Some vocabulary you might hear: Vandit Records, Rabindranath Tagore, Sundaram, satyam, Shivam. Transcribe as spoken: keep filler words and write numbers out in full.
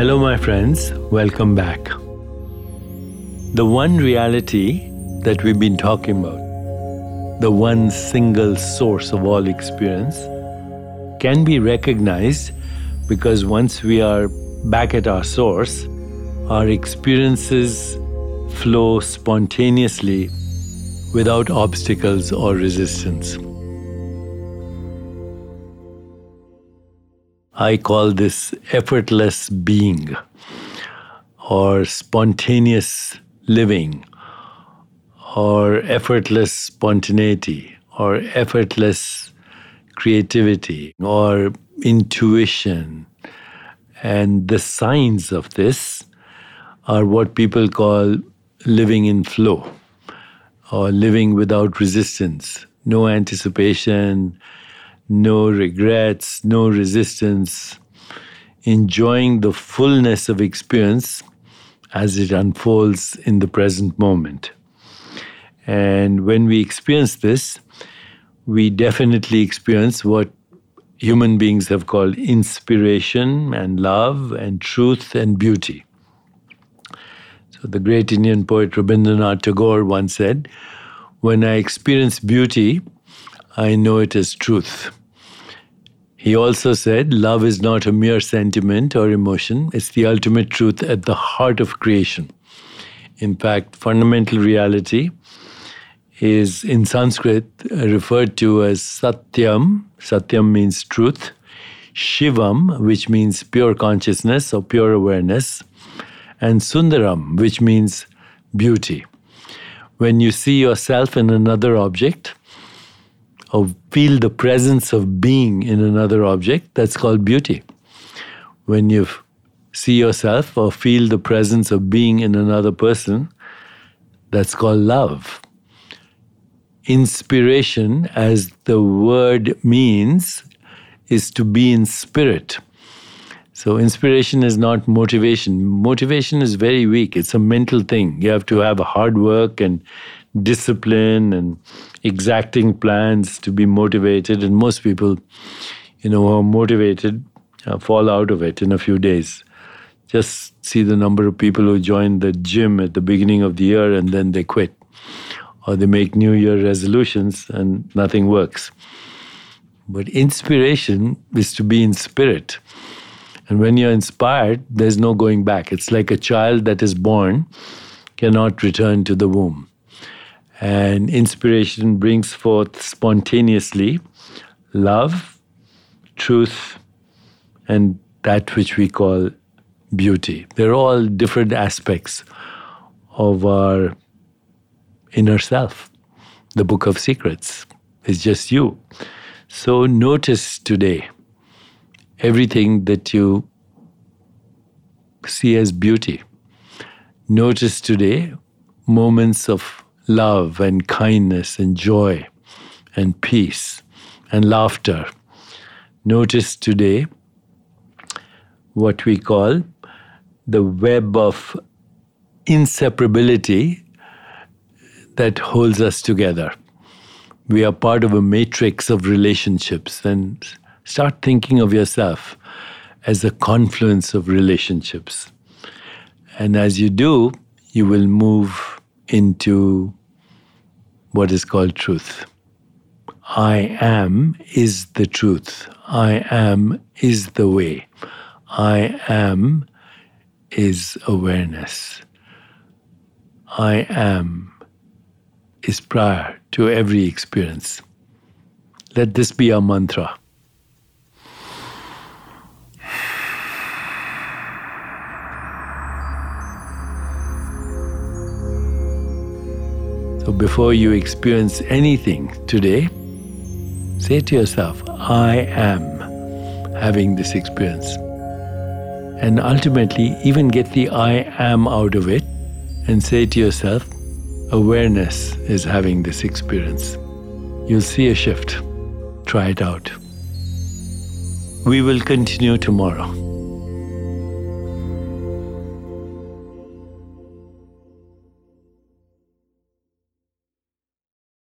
Hello my friends, welcome back. The one reality that we've been talking about, the one single source of all experience, can be recognized because once we are back at our source, our experiences flow spontaneously without obstacles or resistance. I call this effortless being or spontaneous living or effortless spontaneity or effortless creativity or intuition. And the signs of this are what people call living in flow or living without resistance, no anticipation, no regrets, no resistance, enjoying the fullness of experience as it unfolds in the present moment. And when we experience this, we definitely experience what human beings have called inspiration and love and truth and beauty. So the great Indian poet Rabindranath Tagore once said, "When I experience beauty, I know it as truth." He also said, love is not a mere sentiment or emotion. It's the ultimate truth at the heart of creation. In fact, fundamental reality is in Sanskrit referred to as satyam. Satyam means truth. Shivam, which means pure consciousness or pure awareness. And Sundaram, which means beauty. When you see yourself in another object, or feel the presence of being in another object, that's called beauty. When you see yourself or feel the presence of being in another person, that's called love. Inspiration, as the word means, is to be in spirit. So inspiration is not motivation. Motivation is very weak. It's a mental thing. You have to have hard work and discipline and exacting plans to be motivated, and most people, you know, who are motivated uh, fall out of it in a few days. Just see the number of people who join the gym at the beginning of the year and then they quit, or they make New Year resolutions and nothing works. But inspiration is to be in spirit, and when you're inspired, there's no going back. It's like a child that is born cannot return to the womb. And inspiration brings forth spontaneously love, truth, and that which we call beauty. They're all different aspects of our inner self. The Book of Secrets is just you. So notice today everything that you see as beauty. Notice today moments of love and kindness and joy and peace and laughter. Notice today what we call the web of inseparability that holds us together. We are part of a matrix of relationships, and start thinking of yourself as a confluence of relationships. And as you do, you will move into what is called truth. I am is the truth. I am is the way. I am is awareness. I am is prior to every experience. Let this be our mantra. So before you experience anything today, say to yourself, I am having this experience. And ultimately, even get the I am out of it and say to yourself, awareness is having this experience. You'll see a shift. Try it out. We will continue tomorrow.